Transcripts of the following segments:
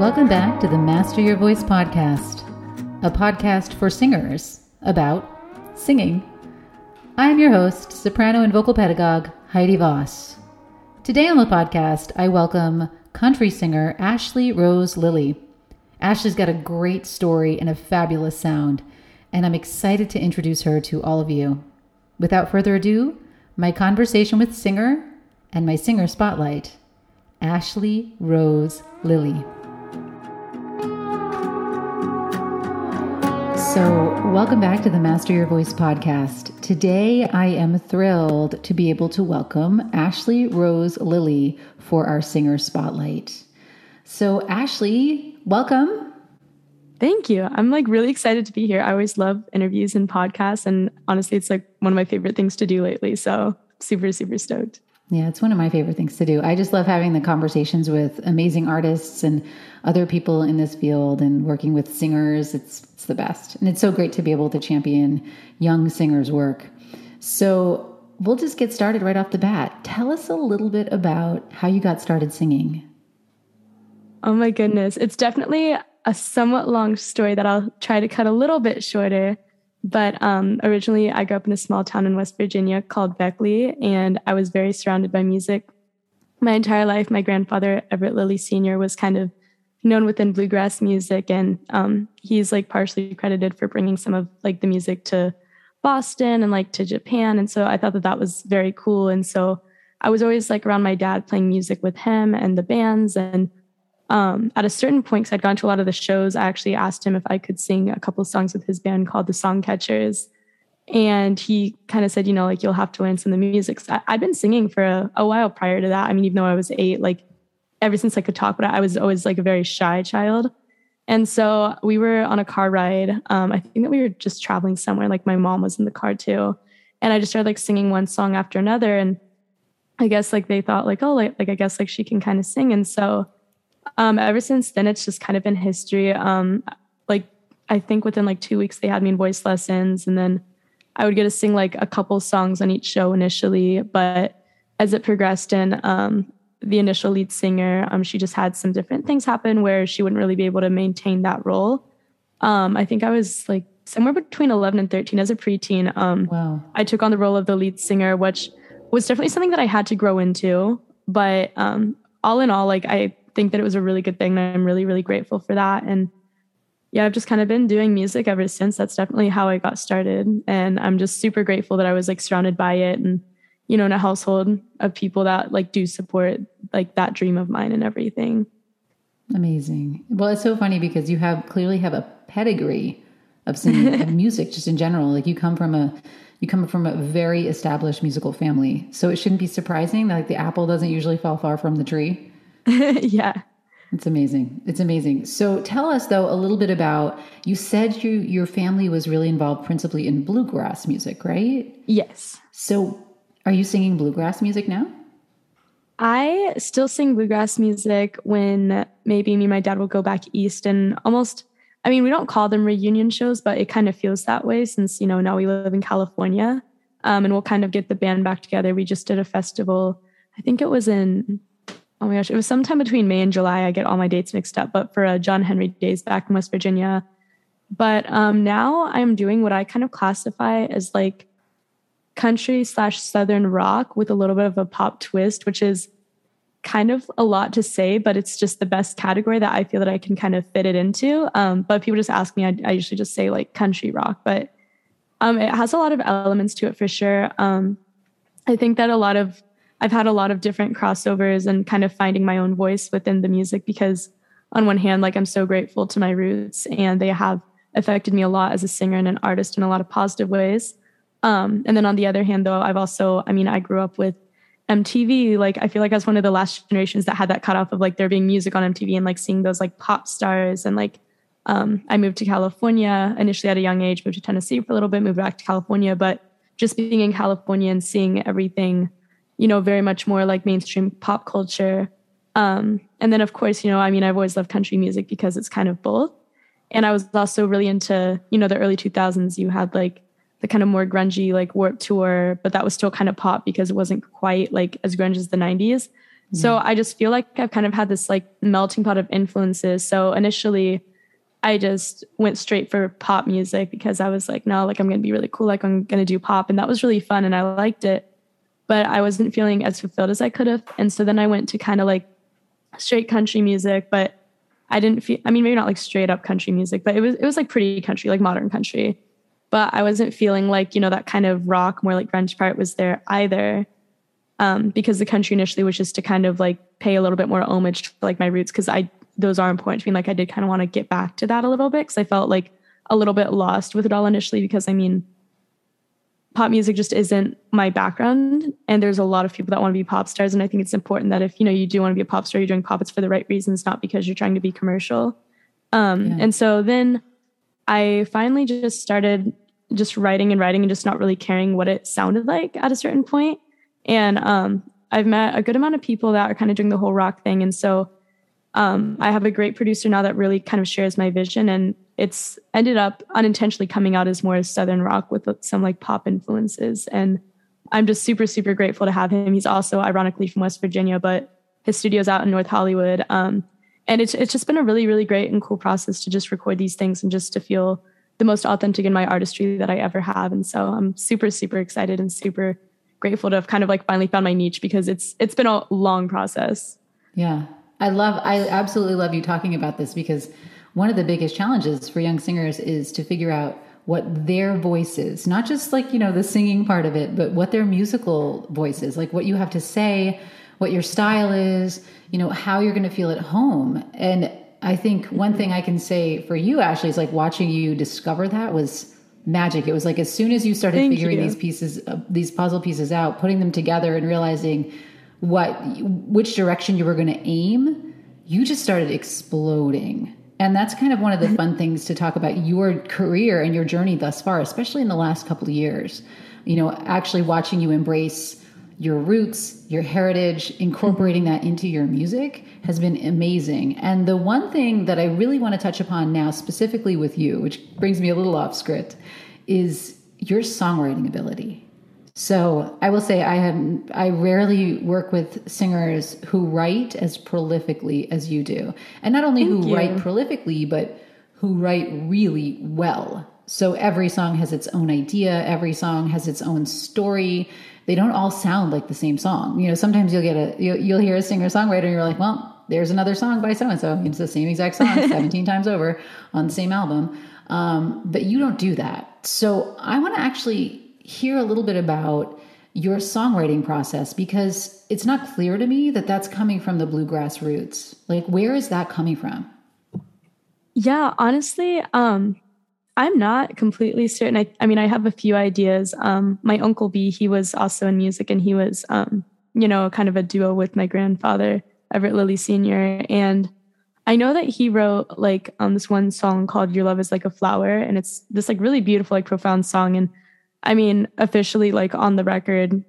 Welcome back to the Master Your Voice podcast, a podcast for singers about singing. I'm your host, soprano and vocal pedagogue, Heidi Voss. Today on the podcast, I welcome country singer Ashley Rose Lilly. Ashley's got a great story and a fabulous sound, and I'm excited to introduce her to all of you. Without further ado, my conversation with singer and my singer spotlight, Ashley Rose Lilly. So welcome back to the Master Your Voice podcast. Today, I am thrilled to be able to welcome Ashley Rose Lilly for our Singer Spotlight. So Ashley, welcome. Thank you. I'm really excited to be here. I always love interviews and podcasts. And honestly, it's one of my favorite things to do lately. So super, super stoked. Yeah, it's one of my favorite things to do. I just love having the conversations with amazing artists and other people in this field and working with singers. It's the best. And it's so great to be able to champion young singers' work. So we'll just get started right off the bat. Tell us a little bit about how you got started singing. Oh my goodness. It's definitely a somewhat long story that I'll try to cut a little bit shorter. But originally, I grew up in a small town in West Virginia called Berklee, and I was very surrounded by music my entire life. My grandfather, Everett Lilly Sr., was kind of known within bluegrass music, and he's partially credited for bringing some of the music to Boston and to Japan. And so I thought that was very cool. And so I was always around my dad playing music with him and the bands. And at a certain point, because I'd gone to a lot of the shows, I actually asked him if I could sing a couple songs with his band called The Song Catchers. And he kind of said, you'll have to learn some of the music. So I'd been singing for a while prior to that. I mean, even though I was 8, ever since I could talk, but I was always a very shy child. And so we were on a car ride. I think that we were just traveling somewhere. My mom was in the car too. And I just started singing one song after another. And I guess they thought I guess she can kind of sing. And so ever since then, it's just kind of been history. I think within 2 weeks, they had me in voice lessons, and then I would get to sing a couple songs on each show initially. But as it progressed, and the initial lead singer, she just had some different things happen where she wouldn't really be able to maintain that role. I think I was somewhere between 11 and 13 as a preteen. Wow. I took on the role of the lead singer, which was definitely something that I had to grow into. But all in all, I think that it was a really good thing. And I'm really, really grateful for that. And yeah, I've just kind of been doing music ever since. That's definitely how I got started. And I'm just super grateful that I was surrounded by it and, in a household of people that do support that dream of mine and everything. Amazing. Well, it's so funny because you clearly have a pedigree of singing and music just in general. You come from a very established musical family. So it shouldn't be surprising that the apple doesn't usually fall far from the tree. Yeah. It's amazing. It's amazing. So tell us though, a little bit about, you said your family was really involved principally in bluegrass music, right? Yes. So are you singing bluegrass music now? I still sing bluegrass music when maybe me and my dad will go back east and we don't call them reunion shows, but it kind of feels that way since, now we live in California, and we'll kind of get the band back together. We just did a festival. I think it was in, oh my gosh, it was sometime between May and July. I get all my dates mixed up, but for John Henry Days back in West Virginia. But now I'm doing what I kind of classify as country / Southern rock with a little bit of a pop twist, which is kind of a lot to say, but it's just the best category that I feel that I can kind of fit it into. But people just ask me, I usually just say country rock, but it has a lot of elements to it for sure. I think that I've had a lot of different crossovers and kind of finding my own voice within the music, because on one hand, I'm so grateful to my roots and they have affected me a lot as a singer and an artist in a lot of positive ways. And then on the other hand, though, I've also, I grew up with MTV. I feel I was one of the last generations that had that cutoff of there being music on MTV and seeing those pop stars. And I moved to California initially at a young age, moved to Tennessee for a little bit, moved back to California, but just being in California and seeing everything, very much more mainstream pop culture. And then of course, I've always loved country music because it's kind of both. And I was also really into, the early 2000s, you had the kind of more grungy Warped Tour, but that was still kind of pop because it wasn't quite as grunge as the 90s. So I just feel like I've kind of had this like melting pot of influences. So initially I just went straight for pop music because I was like, no, like I'm going to be really cool. Like I'm going to do pop. And that was really fun and I liked it, but I wasn't feeling as fulfilled as I could have. And so then I went to kind of like straight country music, but I didn't feel, I mean, maybe not like straight up country music, but it was like pretty country, like modern country, but I wasn't feeling like, you know, that kind of rock, more like grunge part was there either. Because the country initially was just to kind of like pay a little bit more homage to like my roots. Cause those are important to me. Like I did kind of want to get back to that a little bit. Cause I felt like a little bit lost with it all initially, because I mean, pop music just isn't my background. And there's a lot of people that want to be pop stars. And I think it's important that if, you know, you do want to be a pop star, you're doing pop, it's for the right reasons, not because you're trying to be commercial. And so then I finally just started just writing and just not really caring what it sounded like at a certain point. And I've met a good amount of people that are kind of doing the whole rock thing. And so I have a great producer now that really kind of shares my vision. And it's ended up unintentionally coming out as more Southern rock with some like pop influences. And I'm just super, super grateful to have him. He's also ironically from West Virginia, but his studio's out in North Hollywood. And it's just been a really, really great and cool process to just record these things and just to feel the most authentic in my artistry that I ever have. And so I'm super, super excited and super grateful to have kind of like finally found my niche, because it's been a long process. Yeah. I absolutely love you talking about this, because one of the biggest challenges for young singers is to figure out what their voice is, not just like, you know, the singing part of it, but what their musical voice is, like what you have to say, what your style is, you know, how you're going to feel at home. And I think one thing I can say for you, Ashley, is like watching you discover that was magic. It was like as soon as you started figuring these puzzle pieces out, putting them together and realizing which direction you were going to aim, you just started exploding. And that's kind of one of the fun things to talk about your career and your journey thus far, especially in the last couple of years, you know, actually watching you embrace your roots, your heritage, incorporating that into your music has been amazing. And the one thing that I really want to touch upon now, specifically with you, which brings me a little off script, is your songwriting ability. So I will say I rarely work with singers who write as prolifically as you do. And not only write prolifically, but who write really well. So every song has its own idea. Every song has its own story. They don't all sound like the same song. You know, sometimes you'll hear a singer-songwriter and you're like, well, there's another song by so-and-so. It's the same exact song 17 times over on the same album. But you don't do that. So I want to actually hear a little bit about your songwriting process, because it's not clear to me that that's coming from the bluegrass roots. Like, where is that coming from? Yeah, honestly, I'm not completely certain. I mean, I have a few ideas. My Uncle B, he was also in music, and he was, you know, kind of a duo with my grandfather, Everett Lilly Sr. And I know that he wrote like this one song called Your Love Is Like a Flower. And it's this like really beautiful, like profound song. And I mean, officially, like on the record,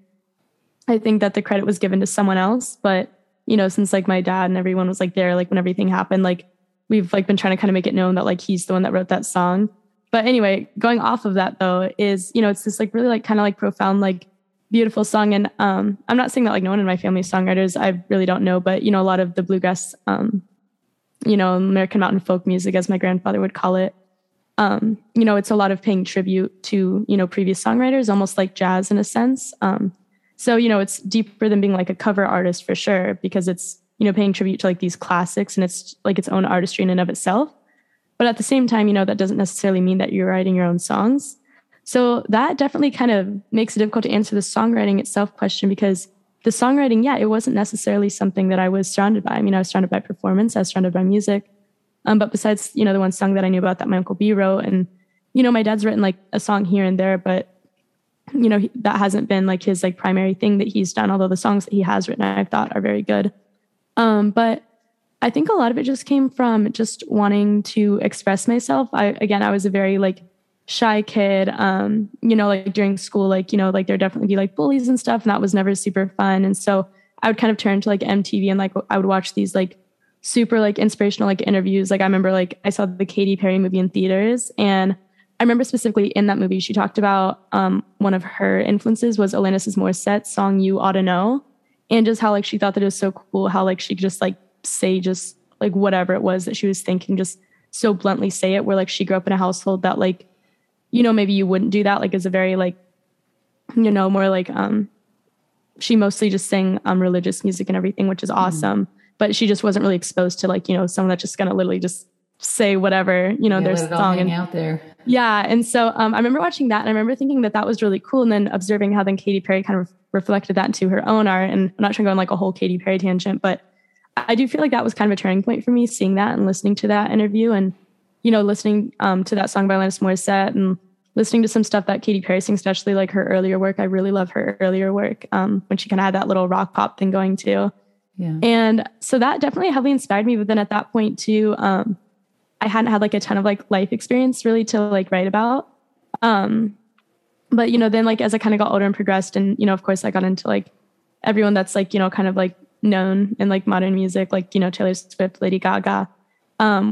I think that the credit was given to someone else. But, you know, since like my dad and everyone was like there, like when everything happened, like we've like been trying to kind of make it known that like he's the one that wrote that song. But anyway, going off of that though is, you know, it's this like really like kind of like profound, like beautiful song. And I'm not saying that like no one in my family is songwriters. I really don't know. But, you know, a lot of the bluegrass, you know, American mountain folk music, as my grandfather would call it. You know, it's a lot of paying tribute to, you know, previous songwriters, almost like jazz in a sense. So, you know, it's deeper than being like a cover artist for sure, because it's, you know, paying tribute to like these classics, and it's like its own artistry in and of itself. But at the same time, you know, that doesn't necessarily mean that you're writing your own songs. So that definitely kind of makes it difficult to answer the songwriting itself question, because the songwriting, yeah, it wasn't necessarily something that I was surrounded by. I mean, I was surrounded by performance, I was surrounded by music. But besides, you know, the one song that I knew about that my Uncle B wrote, and, you know, my dad's written like a song here and there, but, you know, that hasn't been like his like primary thing that he's done. Although the songs that he has written, I thought are very good. But I think a lot of it just came from just wanting to express myself. I was a very like shy kid, you know, like during school, like, you know, like there'd definitely be like bullies and stuff. And that was never super fun. And so I would kind of turn to like MTV, and like, I would watch these like super like inspirational like interviews. Like I remember like I saw the Katy Perry movie in theaters, and I remember specifically in that movie she talked about one of her influences was Alanis Morissette's song You Oughta Know. and just how like she thought that it was so cool how like she could just like say just like whatever it was that she was thinking, just so bluntly say it, where like she grew up in a household that like, you know, maybe you wouldn't do that. Like it's a very like, you know, more like she mostly just sang religious music and everything, which is awesome. But she just wasn't really exposed to like, you know, someone that's just gonna literally just say whatever, you know, their song and out there. Yeah. And so I remember watching that and I remember thinking that that was really cool. And then observing how then Katy Perry kind of reflected that into her own art. And I'm not trying to go on like a whole Katy Perry tangent, but I do feel like that was kind of a turning point for me, seeing that and listening to that interview and, you know, listening to that song by Alanis Morissette and listening to some stuff that Katy Perry sings, especially like her earlier work. I really love her earlier work when she kind of had that little rock pop thing going too. Yeah. And so that definitely heavily inspired me. But then at that point too, I hadn't had like a ton of like life experience really to like write about. But, you know, then like as I kind of got older and progressed and, you know, of course I got into like everyone that's like, you know, kind of like known in like modern music, like, you know, Taylor Swift, Lady Gaga,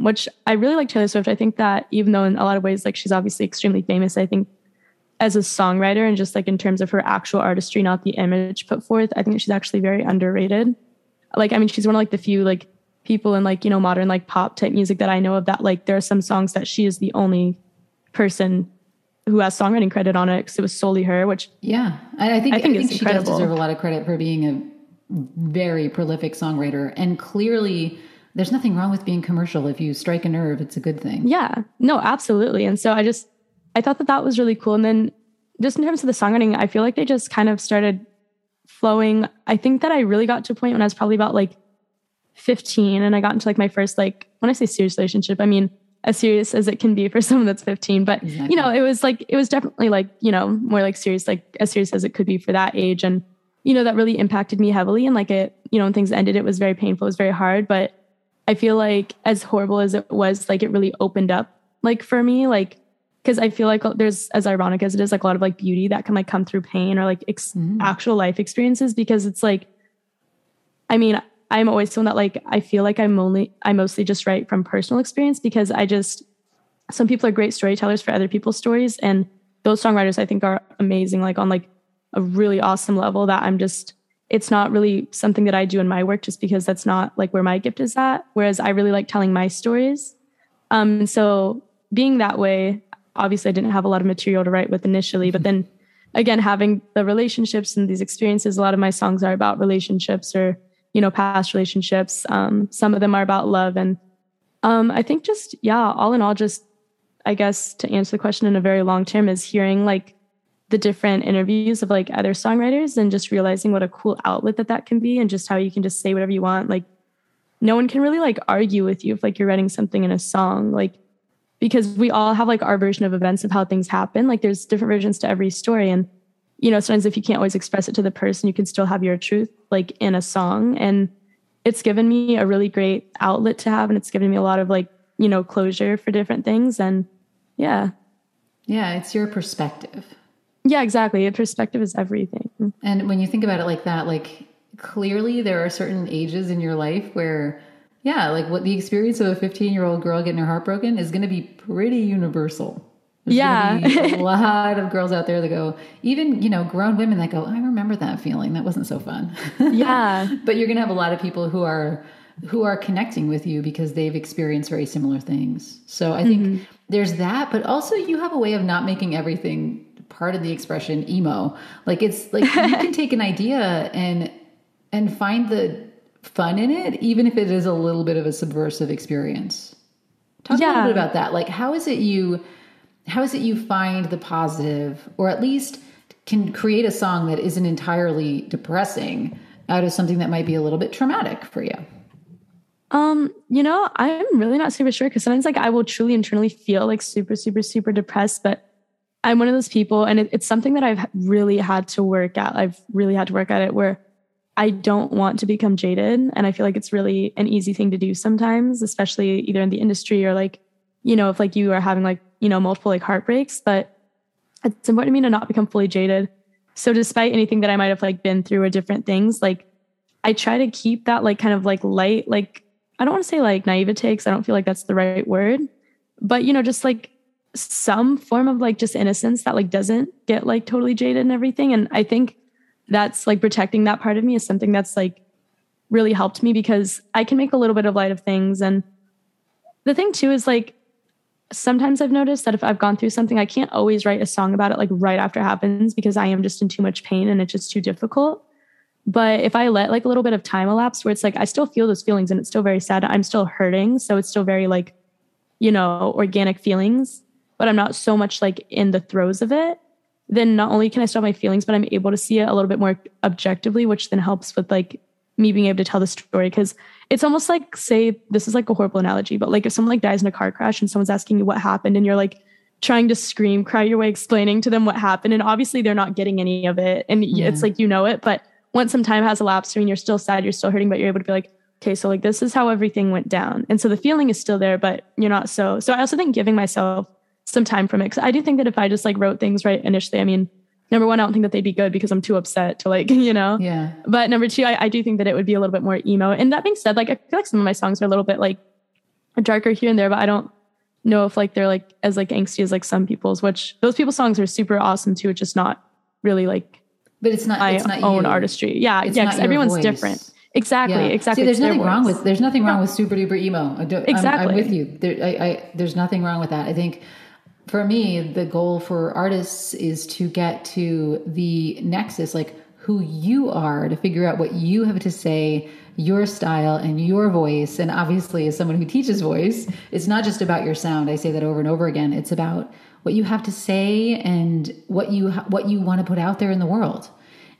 which I really like Taylor Swift. I think that even though in a lot of ways, like she's obviously extremely famous, I think as a songwriter and just like in terms of her actual artistry, not the image put forth, I think she's actually very underrated. Like, I mean, she's one of like the few like people in like, you know, modern like pop type music that I know of that like there are some songs that she is the only person who has songwriting credit on it because it was solely her, which yeah, I think she does deserve a lot of credit for being a very prolific songwriter. And clearly there's nothing wrong with being commercial. If you strike a nerve, it's a good thing. Yeah, no, absolutely. And so I thought that that was really cool. And then just in terms of the songwriting, I feel like they just kind of started flowing. I think that I really got to a point when I was probably about like 15 and I got into like my first, like when I say serious relationship, I mean, as serious as it can be for someone that's 15, but exactly. You know, it was definitely like, you know, more like serious, like as serious as it could be for that age. And, you know, that really impacted me heavily. And like it, you know, when things ended, it was very painful. It was very hard, but I feel like as horrible as it was, like it really opened up like for me, like, cause I feel like there's, as ironic as it is, like a lot of like beauty that can like come through pain or like actual life experiences, because it's like, I mean, I'm always someone that like, I feel like I mostly just write from personal experience because some people are great storytellers for other people's stories. And those songwriters I think are amazing, like on like a really awesome level that it's not really something that I do in my work just because that's not like where my gift is at. Whereas I really like telling my stories. So being that way, obviously I didn't have a lot of material to write with initially, but then again, having the relationships and these experiences, a lot of my songs are about relationships or, you know, past relationships. Some of them are about love. And I think just, yeah, all in all, just, I guess to answer the question in a very long term is hearing like the different interviews of like other songwriters and just realizing what a cool outlet that can be and just how you can just say whatever you want. Like no one can really like argue with you if like you're writing something in a song, like because we all have like our version of events of how things happen. Like there's different versions to every story. And, you know, sometimes if you can't always express it to the person, you can still have your truth like in a song. And it's given me a really great outlet to have. And it's given me a lot of like, you know, closure for different things. And yeah. Yeah. It's your perspective. Yeah, exactly. A perspective is everything. And when you think about it like that, like clearly there are certain ages in your life where, yeah, like what the experience of a 15-year-old girl getting her heart broken is going to be pretty universal. There's a lot of girls out there that go, even, you know, grown women that go, I remember that feeling. That wasn't so fun. Yeah. But you're going to have a lot of people who are connecting with you because they've experienced very similar things. So I think there's that, but also you have a way of not making everything part of the expression emo. Like it's like you can take an idea and find the fun in it, even if it is a little bit of a subversive experience. Talk a little bit about that. Like how is it you find the positive, or at least can create a song that isn't entirely depressing out of something that might be a little bit traumatic for you? You know, I'm really not super sure. Cause sometimes like I will truly internally feel like super, super, super depressed, but I'm one of those people and it's something that I've really had to work at. I've really had to work at it where I don't want to become jaded. And I feel like it's really an easy thing to do sometimes, especially either in the industry or like, you know, if like you are having like, you know, multiple like heartbreaks, but it's important to me to not become fully jaded. So despite anything that I might've like been through or different things, like I try to keep that like kind of like light, like, I don't want to say like naivete, because I don't feel like that's the right word, but you know, just like some form of like just innocence that like doesn't get like totally jaded and everything. And I think that's like protecting that part of me is something that's like really helped me, because I can make a little bit of light of things. And the thing too is like, sometimes I've noticed that if I've gone through something, I can't always write a song about it like right after it happens, because I am just in too much pain and it's just too difficult. But if I let like a little bit of time elapse where it's like, I still feel those feelings and it's still very sad, I'm still hurting. So it's still very like, you know, organic feelings, but I'm not so much like in the throes of it. Then not only can I still have my feelings, but I'm able to see it a little bit more objectively, which then helps with like me being able to tell the story. Because it's almost like, say, this is like a horrible analogy, but like if someone like dies in a car crash and someone's asking you what happened and you're like trying to scream, cry your way, explaining to them what happened. And obviously they're not getting any of it. And it's like, you know it, but once some time has elapsed, I mean, you're still sad, you're still hurting, but you're able to be like, okay, so like, this is how everything went down. And so the feeling is still there, but you're not so. So I also think giving myself some time from it. Cause I do think that if I just like wrote things right initially, I mean, number one, I don't think that they'd be good because I'm too upset to like, you know, but number two, I do think that it would be a little bit more emo. And that being said, like, I feel like some of my songs are a little bit like darker here and there, but I don't know if like, they're like as like angsty as like some people's, which those people's songs are super awesome too. It's just not really like, but it's not my own artistry. Yeah. It's Cause everyone's voice. Different. Exactly. See, there's nothing wrong with super duper emo. I'm with you. There's nothing wrong with that. I think, for me, the goal for artists is to get to the nexus, like who you are, to figure out what you have to say, your style and your voice. And obviously, as someone who teaches voice, it's not just about your sound. I say that over and over again. It's about what you have to say and what you want to put out there in the world.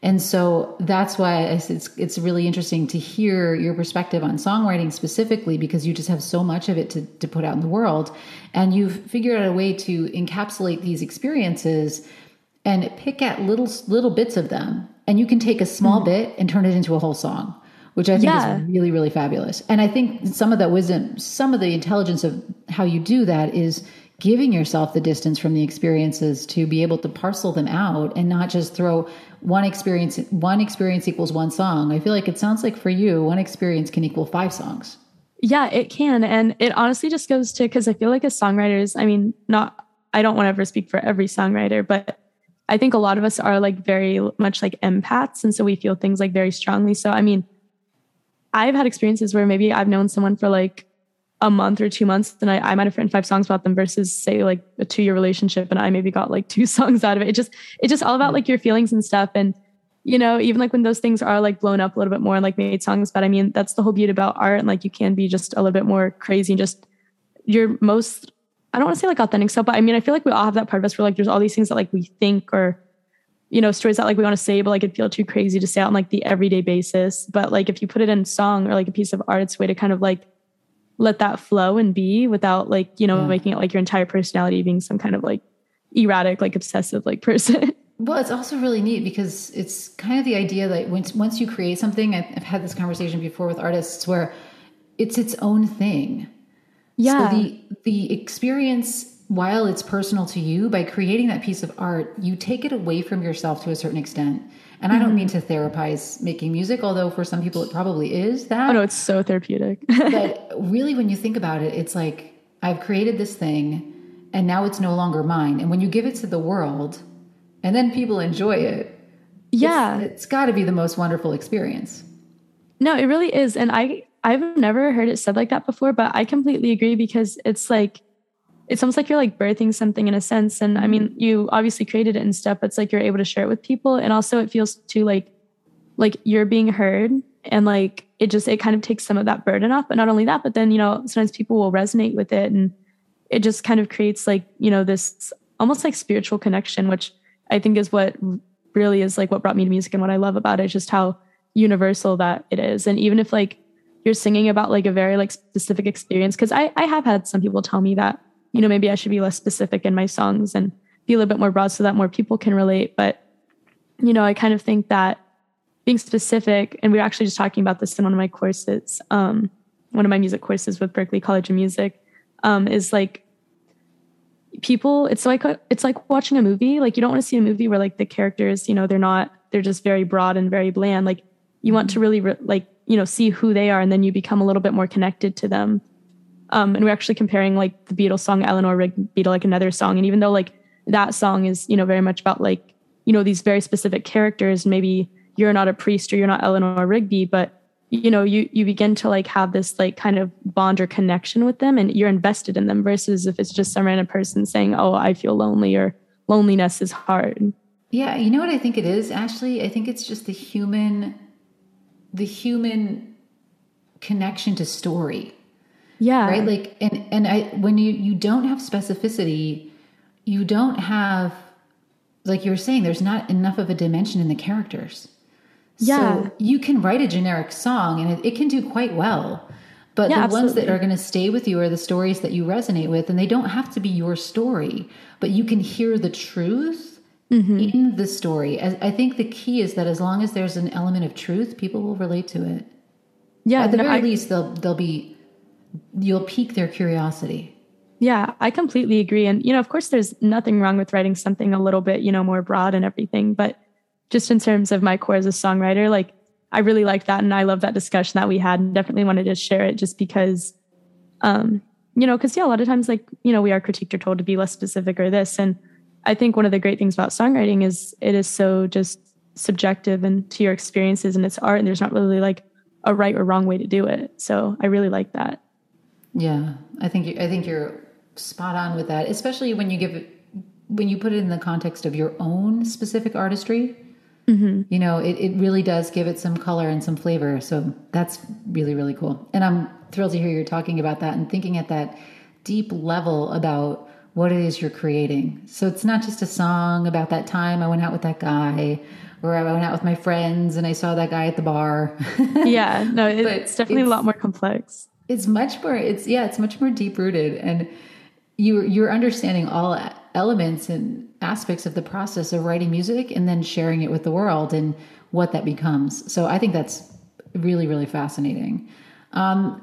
And so that's why it's really interesting to hear your perspective on songwriting specifically, because you just have so much of it to put out in the world, and you've figured out a way to encapsulate these experiences and pick at little bits of them, and you can take a small bit and turn it into a whole song, which I think is really, really fabulous. And I think some of that wisdom, some of the intelligence of how you do that is giving yourself the distance from the experiences to be able to parcel them out and not just throw one experience equals one song. I feel like it sounds like for you, one experience can equal 5 songs. Yeah, it can. And it honestly just goes to, because I feel like as songwriters, I mean, I don't want to ever speak for every songwriter, but I think a lot of us are like very much like empaths. And so we feel things like very strongly. So, I mean, I've had experiences where maybe I've known someone for like a month or 2 months, then I might've written 5 songs about them versus say like a 2-year relationship. And I maybe got like 2 songs out of it. It's just all about like your feelings and stuff. And, you know, even like when those things are like blown up a little bit more and like made songs, but I mean, that's the whole beauty about art. And like, you can be just a little bit more crazy, just your most, I don't want to say like authentic stuff, but I mean, I feel like we all have that part of us where like, there's all these things that like we think, or, you know, stories that like we want to say, but like it'd feel too crazy to say out on like the everyday basis. But like, if you put it in song or like a piece of art, it's a way to kind of like let that flow and be without like, you know, making it like your entire personality being some kind of like erratic, like obsessive, like person. Well, it's also really neat because it's kind of the idea that once you create something, I've had this conversation before with artists where it's its own thing. Yeah. So the experience, while it's personal to you, by creating that piece of art, you take it away from yourself to a certain extent. And I don't mean to therapize making music, although for some people it probably is that. Oh no, it's so therapeutic. But really when you think about it, it's like, I've created this thing and now it's no longer mine. And when you give it to the world and then people enjoy it, it's gotta be the most wonderful experience. No, it really is. And I've never heard it said like that before, but I completely agree, because it's like, it's almost like you're like birthing something in a sense. And I mean, you obviously created it and stuff, but it's like, you're able to share it with people. And also it feels too like you're being heard, and like, it kind of takes some of that burden off. But not only that, but then, you know, sometimes people will resonate with it, and it just kind of creates like, you know, this almost like spiritual connection, which I think is what really is like what brought me to music and what I love about it, just how universal that it is. And even if like you're singing about like a very like specific experience, cause I have had some people tell me that, you know, maybe I should be less specific in my songs and be a little bit more broad so that more people can relate. But, you know, I kind of think that being specific, and we were actually just talking about this in one of my courses, one of my music courses with Berklee College of Music, is like people, it's like watching a movie. Like you don't want to see a movie where like the characters, you know, they're just very broad and very bland. Like you want to really like, you know, see who they are, and then you become a little bit more connected to them. And we're actually comparing like the Beatles song, Eleanor Rigby, to like another song. And even though like that song is, you know, very much about like, you know, these very specific characters, maybe you're not a priest or you're not Eleanor Rigby, but you know, you begin to like have this like kind of bond or connection with them, and you're invested in them, versus if it's just some random person saying, oh, I feel lonely, or loneliness is hard. Yeah. You know what I think it is, Ashley? I think it's just the human connection to story. Yeah. Right. Like, and I, when you don't have specificity, you don't have, like you were saying, there's not enough of a dimension in the characters. Yeah. So you can write a generic song and it can do quite well, but yeah, the ones that are going to stay with you are the stories that you resonate with, and they don't have to be your story, but you can hear the truth mm-hmm. in the story. I think the key is that as long as there's an element of truth, people will relate to it. Yeah. At the very least, you'll pique their curiosity. Yeah, I completely agree. And, you know, of course there's nothing wrong with writing something a little bit, you know, more broad and everything, but just in terms of my core as a songwriter, like I really like that. And I love that discussion that we had, and definitely wanted to share it just because, you know, cause yeah, a lot of times, like, you know, we are critiqued or told to be less specific or this. And I think one of the great things about songwriting is it is so just subjective and to your experiences, and it's art, and there's not really like a right or wrong way to do it. So I really like that. Yeah. I think you're spot on with that, especially when you put it in the context of your own specific artistry. Mm-hmm. You know, it really does give it some color and some flavor. So that's really, really cool. And I'm thrilled to hear you're talking about that and thinking at that deep level about what it is you're creating. So it's not just a song about that time I went out with that guy, or I went out with my friends and I saw that guy at the bar. Yeah, no, it's definitely a lot more complex. It's much more deep rooted, and you're understanding all elements and aspects of the process of writing music and then sharing it with the world and what that becomes. So I think that's really, really fascinating. Now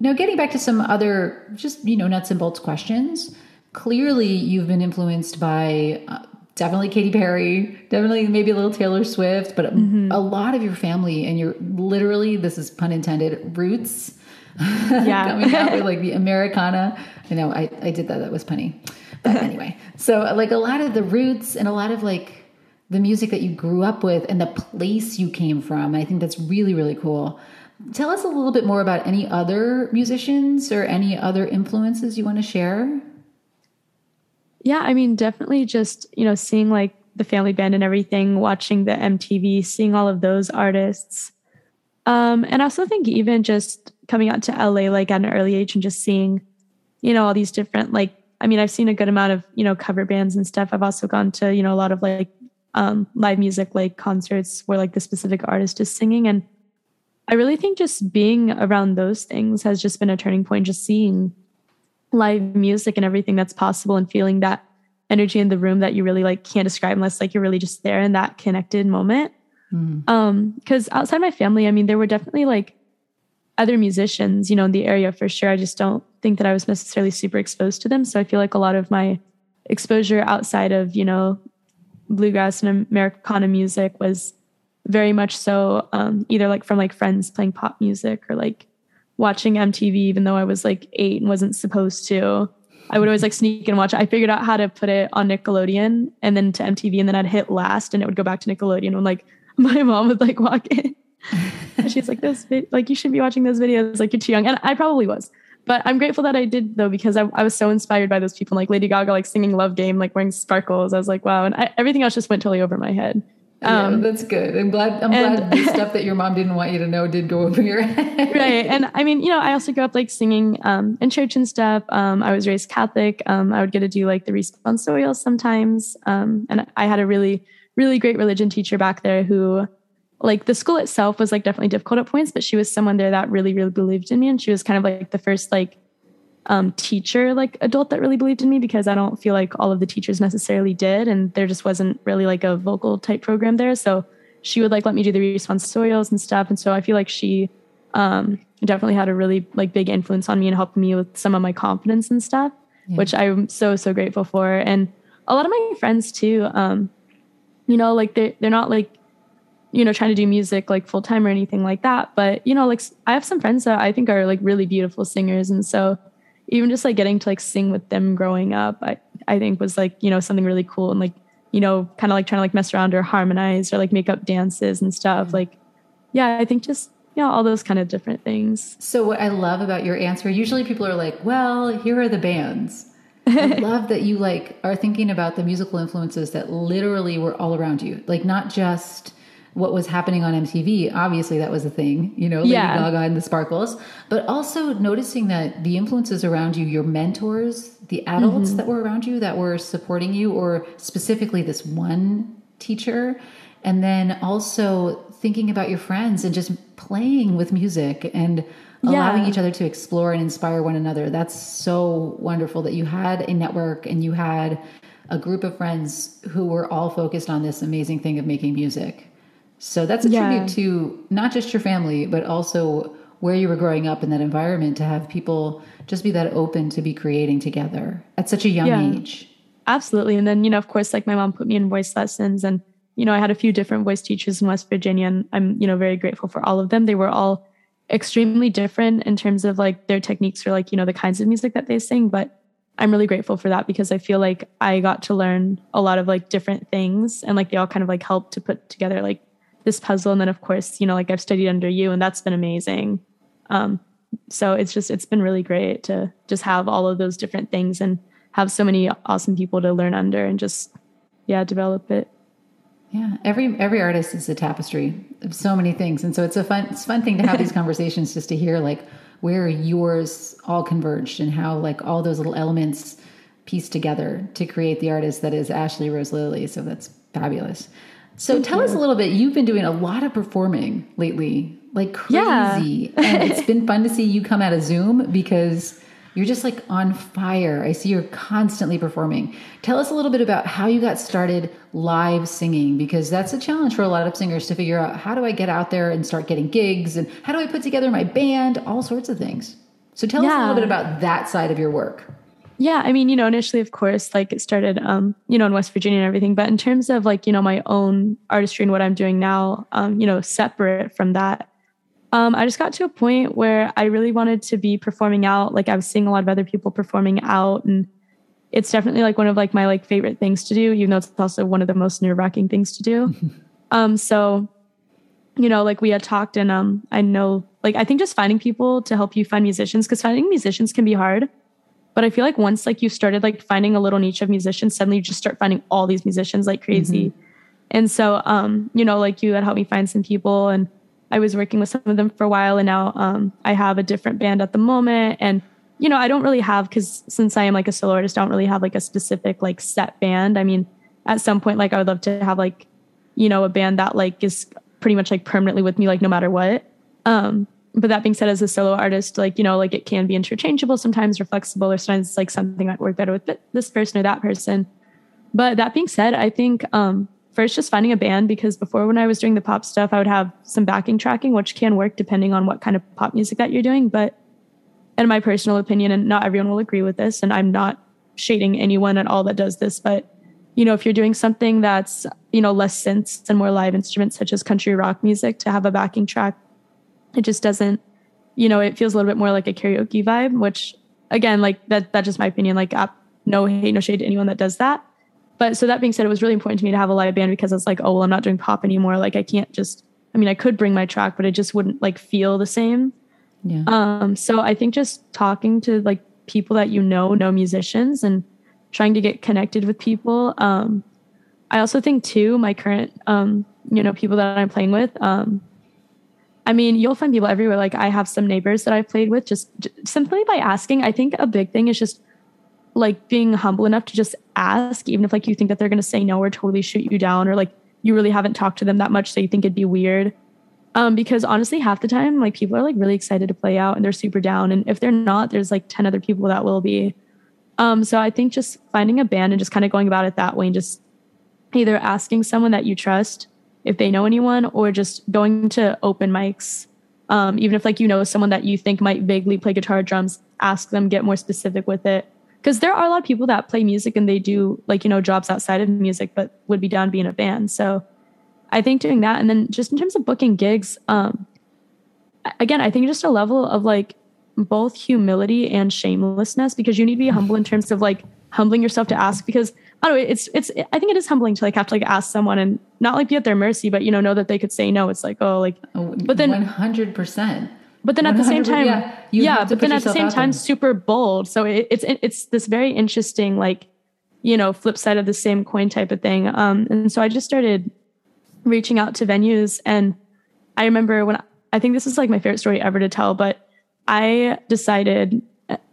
getting back to some other just, you know, nuts and bolts questions. Clearly you've been influenced by definitely Katy Perry, definitely maybe a little Taylor Swift, but mm-hmm. a lot of your family and your literally, this is pun intended, roots. Yeah. Coming out with like the Americana. I know I did that. That was punny. But anyway, so like a lot of the roots and a lot of like the music that you grew up with and the place you came from. I think that's really, really cool. Tell us a little bit more about any other musicians or any other influences you want to share. Yeah. I mean, definitely just, you know, seeing like the family band and everything, watching the MTV, seeing all of those artists. And I also think even just coming out to LA, like at an early age, and just seeing, you know, all these different, like, I mean, I've seen a good amount of, you know, cover bands and stuff. I've also gone to, you know, a lot of like live music, like concerts where like the specific artist is singing. And I really think just being around those things has just been a turning point, just seeing live music and everything that's possible and feeling that energy in the room that you really like can't describe unless like you're really just there in that connected moment. Mm. Cause outside my family, I mean, there were definitely like other musicians, you know, in the area for sure. I just don't think that I was necessarily super exposed to them. So I feel like a lot of my exposure outside of, you know, bluegrass and Americana music was very much so either like from like friends playing pop music or like watching MTV, even though I was like 8 and wasn't supposed to. I would always like sneak and watch it. I figured out how to put it on Nickelodeon and then to MTV, and then I'd hit last and it would go back to Nickelodeon. And like my mom would like walk in. And she's like, you shouldn't be watching those videos. Like, you're too young. And I probably was, but I'm grateful that I did though, because I was so inspired by those people, like Lady Gaga, like singing Love Game, like wearing sparkles. I was like, wow. And everything else just went totally over my head. Yeah, that's good. I'm glad the stuff that your mom didn't want you to know did go over your head. Right. And I mean, you know, I also grew up like singing in church and stuff. I was raised Catholic. I would get to do like the responsorial sometimes. And I had a really, really great religion teacher back there who, like, the school itself was like definitely difficult at points, but she was someone there that really, really believed in me. And she was kind of like the first like teacher, like adult that really believed in me, because I don't feel like all of the teachers necessarily did. And there just wasn't really like a vocal type program there. So she would like let me do the responsorials and stuff. And so I feel like she definitely had a really like big influence on me and helped me with some of my confidence and stuff, yeah. Which I'm so, so grateful for. And a lot of my friends too, you know, like they're not like, you know, trying to do music like full time or anything like that. But, you know, like I have some friends that I think are like really beautiful singers. And so even just like getting to like sing with them growing up, I think was like, you know, something really cool. And like you know, kind of like trying to like mess around or harmonize or like make up dances and stuff. Like, yeah, I think just, you know, all those kind of different things. So what I love about your answer, usually people are like, well, here are the bands. I love that you like are thinking about the musical influences that literally were all around you. Like not just what was happening on MTV, obviously that was a thing, you know, Lady Gaga and the Sparkles, but also noticing that the influences around you, your mentors, the adults that were around you that were supporting you, or specifically this one teacher. And then also thinking about your friends and just playing with music and allowing each other to explore and inspire one another. That's so wonderful that you had a network and you had a group of friends who were all focused on this amazing thing of making music. So that's a tribute to not just your family, but also where you were growing up in that environment, to have people just be that open to be creating together at such a young age. Absolutely. And then, you know, of course, like my mom put me in voice lessons, and, you know, I had a few different voice teachers in West Virginia, and I'm, you know, very grateful for all of them. They were all extremely different in terms of like their techniques or like, you know, the kinds of music that they sing. But I'm really grateful for that because I feel like I got to learn a lot of like different things, and like they all kind of like helped to put together like this puzzle. And then of course, you know, like I've studied under you, and that's been amazing. So it's just, it's been really great to just have all of those different things and have so many awesome people to learn under and just, develop it. Yeah. Every artist is a tapestry of so many things. And so it's a fun thing to have these conversations, just to hear like where yours all converged and how like all those little elements pieced together to create the artist that is Ashley Rose Lilly. So that's fabulous. So tell us a little bit, you've been doing a lot of performing lately, like crazy. And it's been fun to see you come out of Zoom because you're just like on fire. I see you're constantly performing. Tell us a little bit about how you got started live singing, because that's a challenge for a lot of singers to figure out, how do I get out there and start getting gigs, and how do I put together my band, all sorts of things. So tell us a little bit about that side of your work. Yeah. I mean, you know, initially, of course, like it started, you know, in West Virginia and everything, but in terms of like, you know, my own artistry and what I'm doing now, you know, separate from that, I just got to a point where I really wanted to be performing out. Like I was seeing a lot of other people performing out, and it's definitely like one of like my like favorite things to do, even though it's also one of the most nerve-wracking things to do. So, you know, like we had talked, and I know, like, I think just finding people to help you find musicians, because finding musicians can be hard. But I feel like once like you started like finding a little niche of musicians, suddenly you just start finding all these musicians like crazy. And so, you know, like you had helped me find some people, and I was working with some of them for a while, and now I have a different band at the moment. And, you know, I don't really have, because since I am like a solo artist, I don't really have like a specific like set band. I mean, at some point, like I would love to have like, you know, a band that like is pretty much like permanently with me, like no matter what. But that being said, as a solo artist, like, you know, like it can be interchangeable sometimes, or flexible, or sometimes it's like something might work better with this person or that person. But that being said, I think, first, just finding a band, because before, when I was doing the pop stuff, I would have some backing tracking, which can work depending on what kind of pop music that you're doing. But in my personal opinion, and not everyone will agree with this, and I'm not shading anyone at all that does this, but, you know, if you're doing something that's, you know, less synths and more live instruments, such as country rock music, to have a backing track, it just doesn't, you know, it feels a little bit more like a karaoke vibe, which again, like that's just my opinion, like no hate, no shade to anyone that does that. But so that being said, it was really important to me to have a live band, because I was like, oh, well, I'm not doing pop anymore. Like I can't just, I mean, I could bring my track, but it just wouldn't like feel the same. Yeah. So I think just talking to like people that, you know musicians, and trying to get connected with people. I also think too, my current, you know, people that I'm playing with, I mean, you'll find people everywhere. Like I have some neighbors that I've played with just simply by asking. I think a big thing is just like being humble enough to just ask, even if like you think that they're going to say no or totally shoot you down, or like you really haven't talked to them that much, so you think it'd be weird. Because honestly, half the time, like people are like really excited to play out and they're super down. And if they're not, there's like 10 other people that will be. So I think just finding a band and just kind of going about it that way, and just either asking someone that you trust if they know anyone, or just going to open mics. Even if like, you know, someone that you think might vaguely play guitar, drums, ask them, get more specific with it. Cause there are a lot of people that play music and they do like, you know, jobs outside of music, but would be down being a band. So I think doing that. And then just in terms of booking gigs, again, I think just a level of like both humility and shamelessness, because you need to be humble in terms of like humbling yourself to ask, because I don't know, I think it is humbling to like have to like ask someone and not like be at their mercy, but know that they could say no. It's like, oh, like, but then 100%. But then at the same time, super bold. So it's this very interesting, like, you know, flip side of the same coin type of thing. And so I just started reaching out to venues. And I remember I think this is like my favorite story ever to tell, but I decided,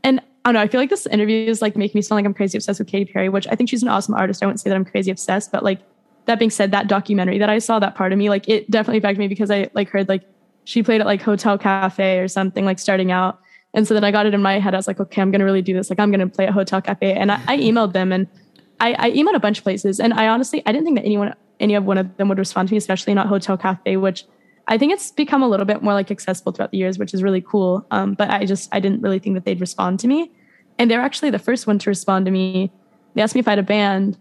and I don't know, I feel like this interview is like making me sound like I'm crazy obsessed with Katy Perry, which I think she's an awesome artist. I wouldn't say that I'm crazy obsessed, but like, that being said, that documentary that I saw, that part of me, like it definitely affected me because I like heard like, she played at like Hotel Cafe or something like starting out. And so then I got it in my head. I was like, okay, I'm going to really do this. Like I'm going to play at Hotel Cafe. And I emailed them and I emailed a bunch of places. And I honestly, I didn't think that any of them would respond to me, especially not Hotel Cafe, which I think it's become a little bit more like accessible throughout the years, which is really cool. But I didn't really think that they'd respond to me. And they were actually the first one to respond to me. They asked me if I had a band.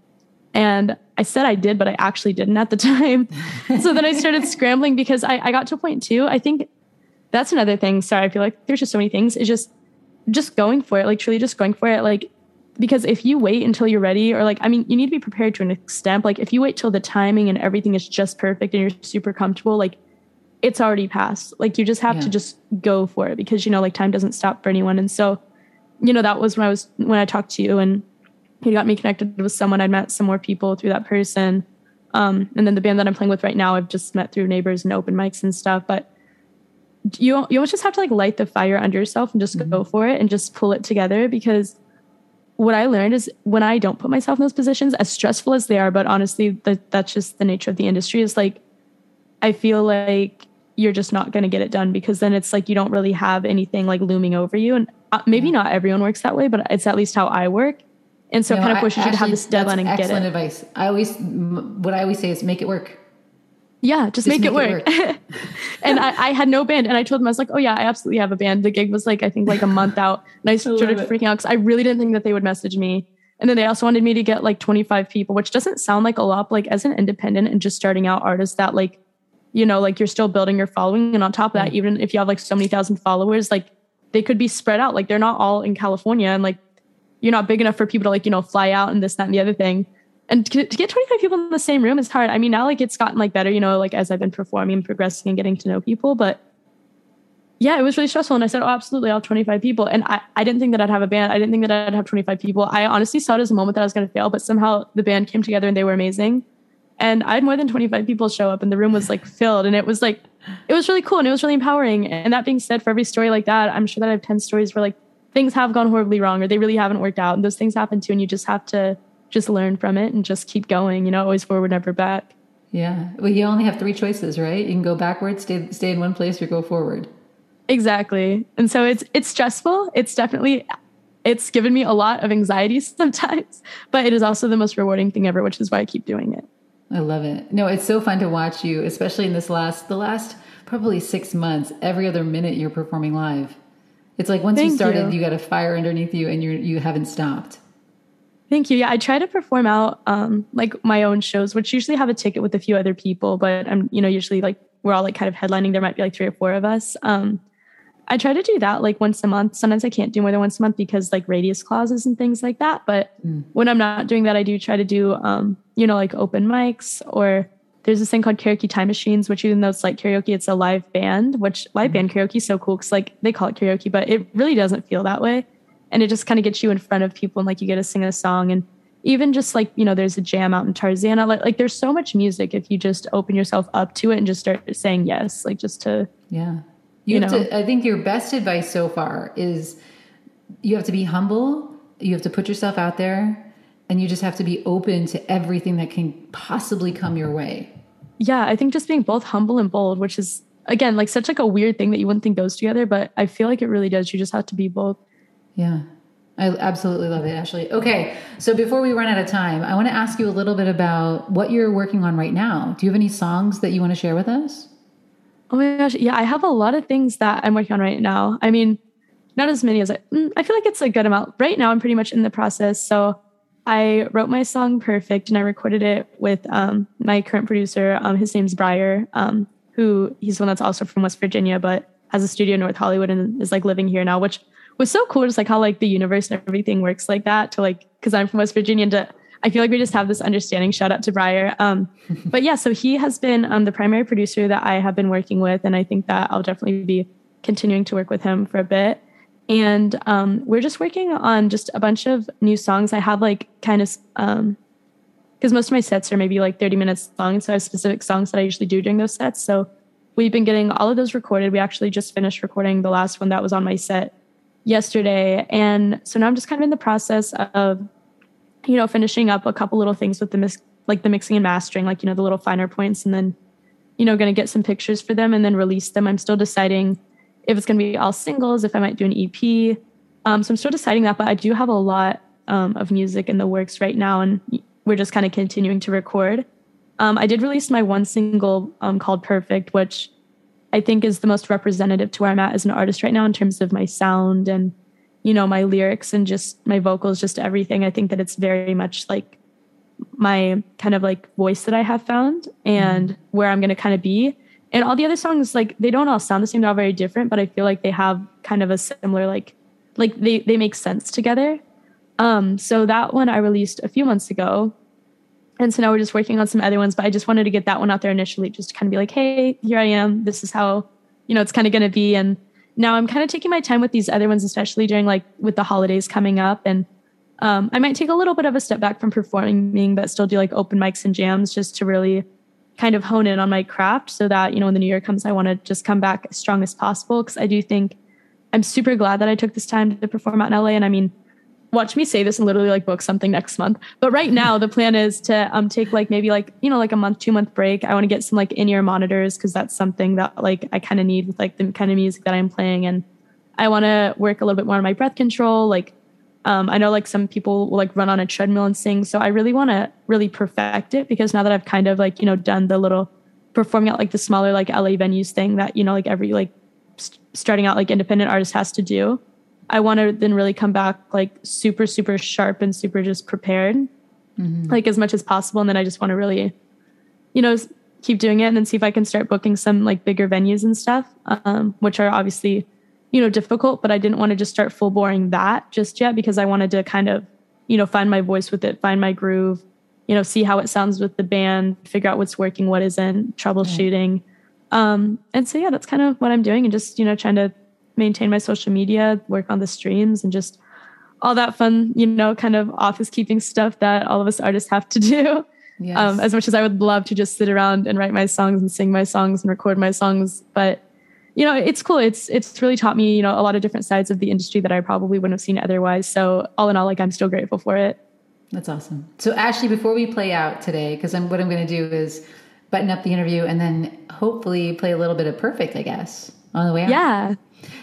And I said I did, but I actually didn't at the time. So then I started scrambling because I got to a point too. I think that's another thing. Sorry, I feel like there's just so many things. It's just going for it, like truly just going for it. Like, because if you wait until you're ready or like, I mean, you need to be prepared to an extent. Like if you wait till the timing and everything is just perfect and you're super comfortable, like it's already passed. Like you just have to just go for it because, you know, like time doesn't stop for anyone. And so, you know, that was when I talked to you and he got me connected with someone. I met some more people through that person. And then the band that I'm playing with right now, I've just met through neighbors and open mics and stuff. But you almost just have to like light the fire under yourself and just go for it and just pull it together. Because what I learned is when I don't put myself in those positions, as stressful as they are, but honestly, that's just the nature of the industry, is like, I feel like you're just not going to get it done, because then it's like you don't really have anything like looming over you. And maybe not everyone works that way, but it's at least how I work. And so it kind of pushes you to have this deadline and get it. Excellent advice. What I always say is make it work. Yeah, just make it work. And I had no band, and I told them, I was like, oh yeah, I absolutely have a band. The gig was like, I think like a month out, and I started freaking out because I really didn't think that they would message me. And then they also wanted me to get like 25 people, which doesn't sound like a lot, but like as an independent and just starting out artist, that like, you know, like you're still building your following. And on top of that, even if you have like so many thousand followers, like they could be spread out. Like they're not all in California, and like, you're not big enough for people to like, you know, fly out and this, that, and the other thing. And to get 25 people in the same room is hard. I mean, now like it's gotten like better, you know, like as I've been performing and progressing and getting to know people, but yeah, it was really stressful. And I said, oh, absolutely, I'll have 25 people. And I didn't think that I'd have a band. I didn't think that I'd have 25 people. I honestly saw it as a moment that I was going to fail, but somehow the band came together and they were amazing. And I had more than 25 people show up and the room was like filled, and it was really cool and it was really empowering. And that being said, for every story like that, I'm sure that I have 10 stories where like, things have gone horribly wrong or they really haven't worked out. And those things happen too. And you just have to just learn from it and just keep going, you know, always forward, never back. Yeah. Well, you only have three choices, right? You can go backwards, stay in one place, or go forward. Exactly. And so it's stressful. It's given me a lot of anxiety sometimes, but it is also the most rewarding thing ever, which is why I keep doing it. I love it. No, it's so fun to watch you, especially in this the last probably 6 months, every other minute you're performing live. It's like once you started, you got a fire underneath you and you haven't stopped. Thank you. Yeah, I try to perform out like my own shows, which usually have a ticket with a few other people, but I'm, you know, usually like we're all like kind of headlining. There might be like 3 or 4 of us. I try to do that like once a month. Sometimes I can't do more than once a month because like radius clauses and things like that. But when I'm not doing that, I do try to do, you know, like open mics, or there's this thing called karaoke time machines, which even though it's like karaoke, it's a live band, which live band karaoke is so cool because like they call it karaoke, but it really doesn't feel that way. And it just kind of gets you in front of people and like you get to sing a song. And even just like, you know, there's a jam out in Tarzana. Like there's so much music if you just open yourself up to it and just start saying yes, like just to, I think your best advice so far is you have to be humble. You have to put yourself out there. And you just have to be open to everything that can possibly come your way. Yeah, I think just being both humble and bold, which is, again, like such like a weird thing that you wouldn't think goes together, but I feel like it really does. You just have to be both. Yeah, I absolutely love it, Ashley. Okay, so before we run out of time, I want to ask you a little bit about what you're working on right now. Do you have any songs that you want to share with us? Oh my gosh, yeah, I have a lot of things that I'm working on right now. I mean, not as many as I feel like it's a good amount. Right now, I'm pretty much in the process, so I wrote my song Perfect and I recorded it with my current producer. His name's Briar, who he's one that's also from West Virginia, but has a studio in North Hollywood and is like living here now, which was so cool, just like how like the universe and everything works like that, to like, because I'm from West Virginia, and I feel like we just have this understanding. Shout out to Briar. But yeah, so he has been the primary producer that I have been working with. And I think that I'll definitely be continuing to work with him for a bit. And we're just working on just a bunch of new songs. I have like kind of, because most of my sets are maybe like 30 minutes long. So I have specific songs that I usually do during those sets. So we've been getting all of those recorded. We actually just finished recording the last one that was on my set yesterday. And so now I'm just kind of in the process of, you know, finishing up a couple little things with the mixing and mastering, like, you know, the little finer points, and then, you know, going to get some pictures for them and then release them. I'm still deciding if it's going to be all singles, if I might do an EP. So I'm still deciding that, but I do have a lot of music in the works right now, and we're just kind of continuing to record. I did release my one single called Perfect, which I think is the most representative to where I'm at as an artist right now in terms of my sound and, you know, my lyrics and just my vocals, just everything. I think that it's very much like my kind of like voice that I have found and where I'm going to kind of be. And all the other songs, like, they don't all sound the same. They're all very different, but I feel like they have kind of a similar, like they make sense together. So that one I released a few months ago. And so now we're just working on some other ones, but I just wanted to get that one out there initially, just to kind of be like, hey, here I am. This is how, you know, it's kind of going to be. And now I'm kind of taking my time with these other ones, especially during like with the holidays coming up. And I might take a little bit of a step back from performing, but still do like open mics and jams just to really kind of hone in on my craft so that, you know, when the new year comes, I want to just come back as strong as possible. Because I do think I'm super glad that I took this time to perform out in LA. And I mean, watch me say this and literally like book something next month. But right now the plan is to take like maybe like, you know, like a month, 2 month break. I want to get some like in-ear monitors, because that's something that like I kind of need with like the kind of music that I'm playing. And I want to work a little bit more on my breath control. Like I know like some people will like run on a treadmill and sing. So I really want to really perfect it, because now that I've kind of like, you know, done the little performing at like the smaller like LA venues thing that, you know, like every like starting out like independent artist has to do. I want to then really come back like super, super sharp and super just prepared, like as much as possible. And then I just want to really, you know, keep doing it and then see if I can start booking some like bigger venues and stuff, which are obviously, you know, difficult, but I didn't want to just start full boring that just yet, because I wanted to kind of, you know, find my voice with it, find my groove, you know, see how it sounds with the band, figure out what's working, what isn't, troubleshooting. Right. And so, yeah, that's kind of what I'm doing, and just, you know, trying to maintain my social media, work on the streams, and just all that fun, you know, kind of office keeping stuff that all of us artists have to do. Yes. As much as I would love to just sit around and write my songs and sing my songs and record my songs, but, you know, it's cool. It's really taught me, you know, a lot of different sides of the industry that I probably wouldn't have seen otherwise. So all in all, like, I'm still grateful for it. That's awesome. So Ashley, before we play out today, because what I'm going to do is button up the interview and then hopefully play a little bit of Perfect, I guess, on the way out. Yeah.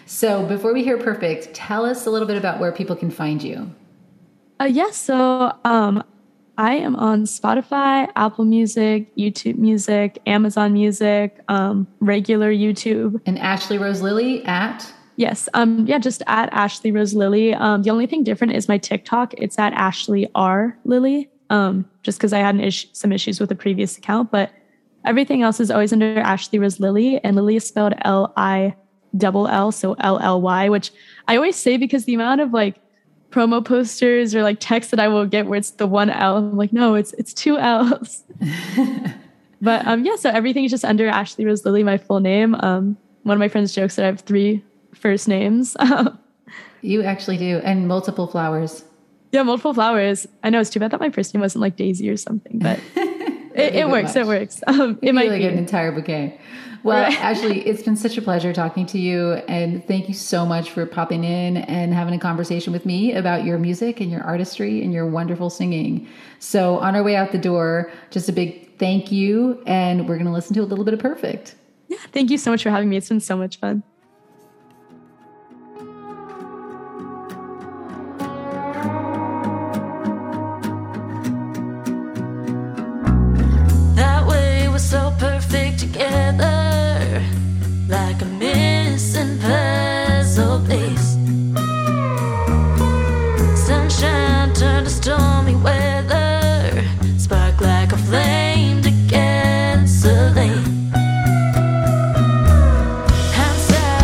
So before we hear Perfect, tell us a little bit about where people can find you. So I am on Spotify, Apple Music, YouTube Music, Amazon Music, regular YouTube. And Ashley Rose Lilly at? Yes. Just at Ashley Rose Lilly. The only thing different is my TikTok. It's at Ashley R. Lilly, just because I had some issues with a previous account. But everything else is always under Ashley Rose Lilly, and Lilly is spelled L-I-double L, so LLY, which I always say, because the amount of like promo posters or like texts that I will get where it's the one L, I'm like, no, it's two L's. But so everything is just under Ashley Rose Lilly, my full name. One of my friends jokes that I have three first names. You actually do, and multiple flowers. Yeah, multiple flowers. I know, it's too bad that my first name wasn't like Daisy or something, but it works. It might be like an entire bouquet. Well, right. Ashley, it's been such a pleasure talking to you, and thank you so much for popping in and having a conversation with me about your music and your artistry and your wonderful singing. So on our way out the door, just a big thank you, and we're going to listen to a little bit of Perfect. Yeah, thank you so much for having me. It's been so much fun. That way was so perfect together, like a missing puzzle piece. Sunshine turned to stormy weather, spark like a flame to gasoline. Hindsight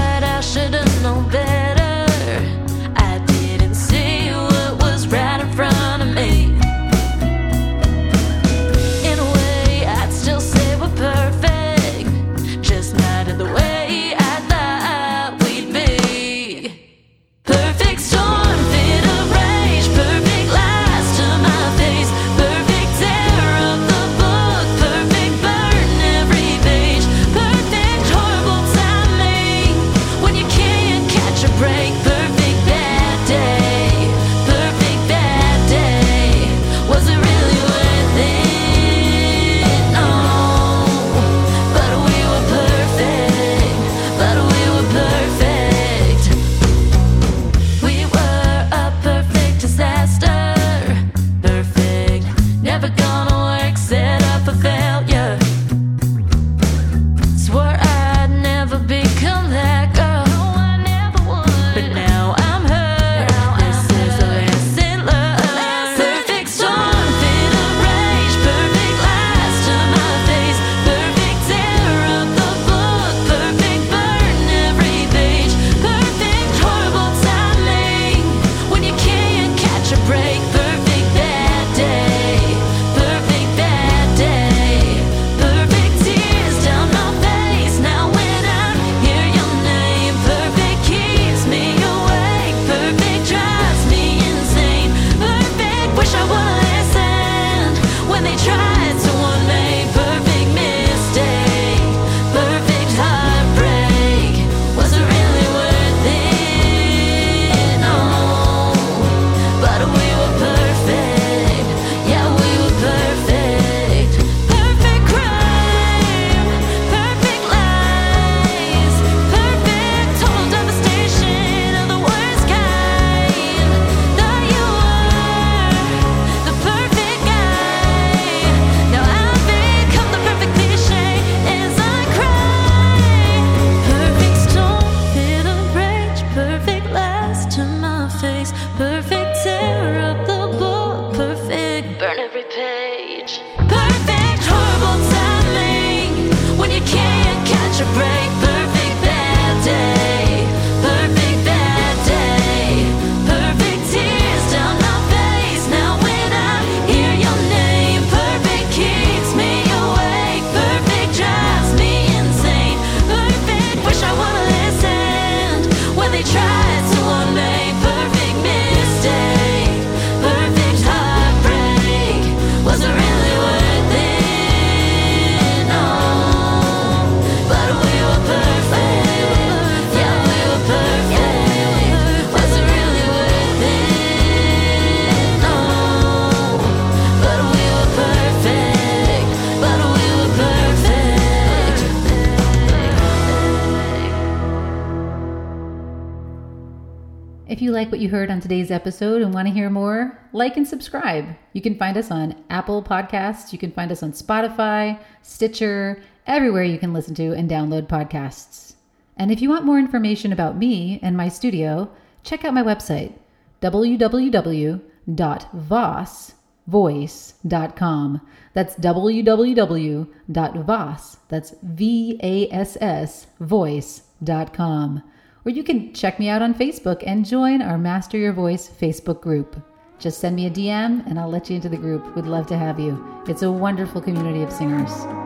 If you like what you heard on today's episode and want to hear more, like and subscribe. You can find us on Apple Podcasts. You can find us on Spotify, Stitcher, everywhere you can listen to and download podcasts. And if you want more information about me and my studio, check out my website, www.vossvoice.com. That's www.voss, that's V-A-S-S, voice.com. Or you can check me out on Facebook and join our Master Your Voice Facebook group. Just send me a DM and I'll let you into the group. We'd love to have you. It's a wonderful community of singers.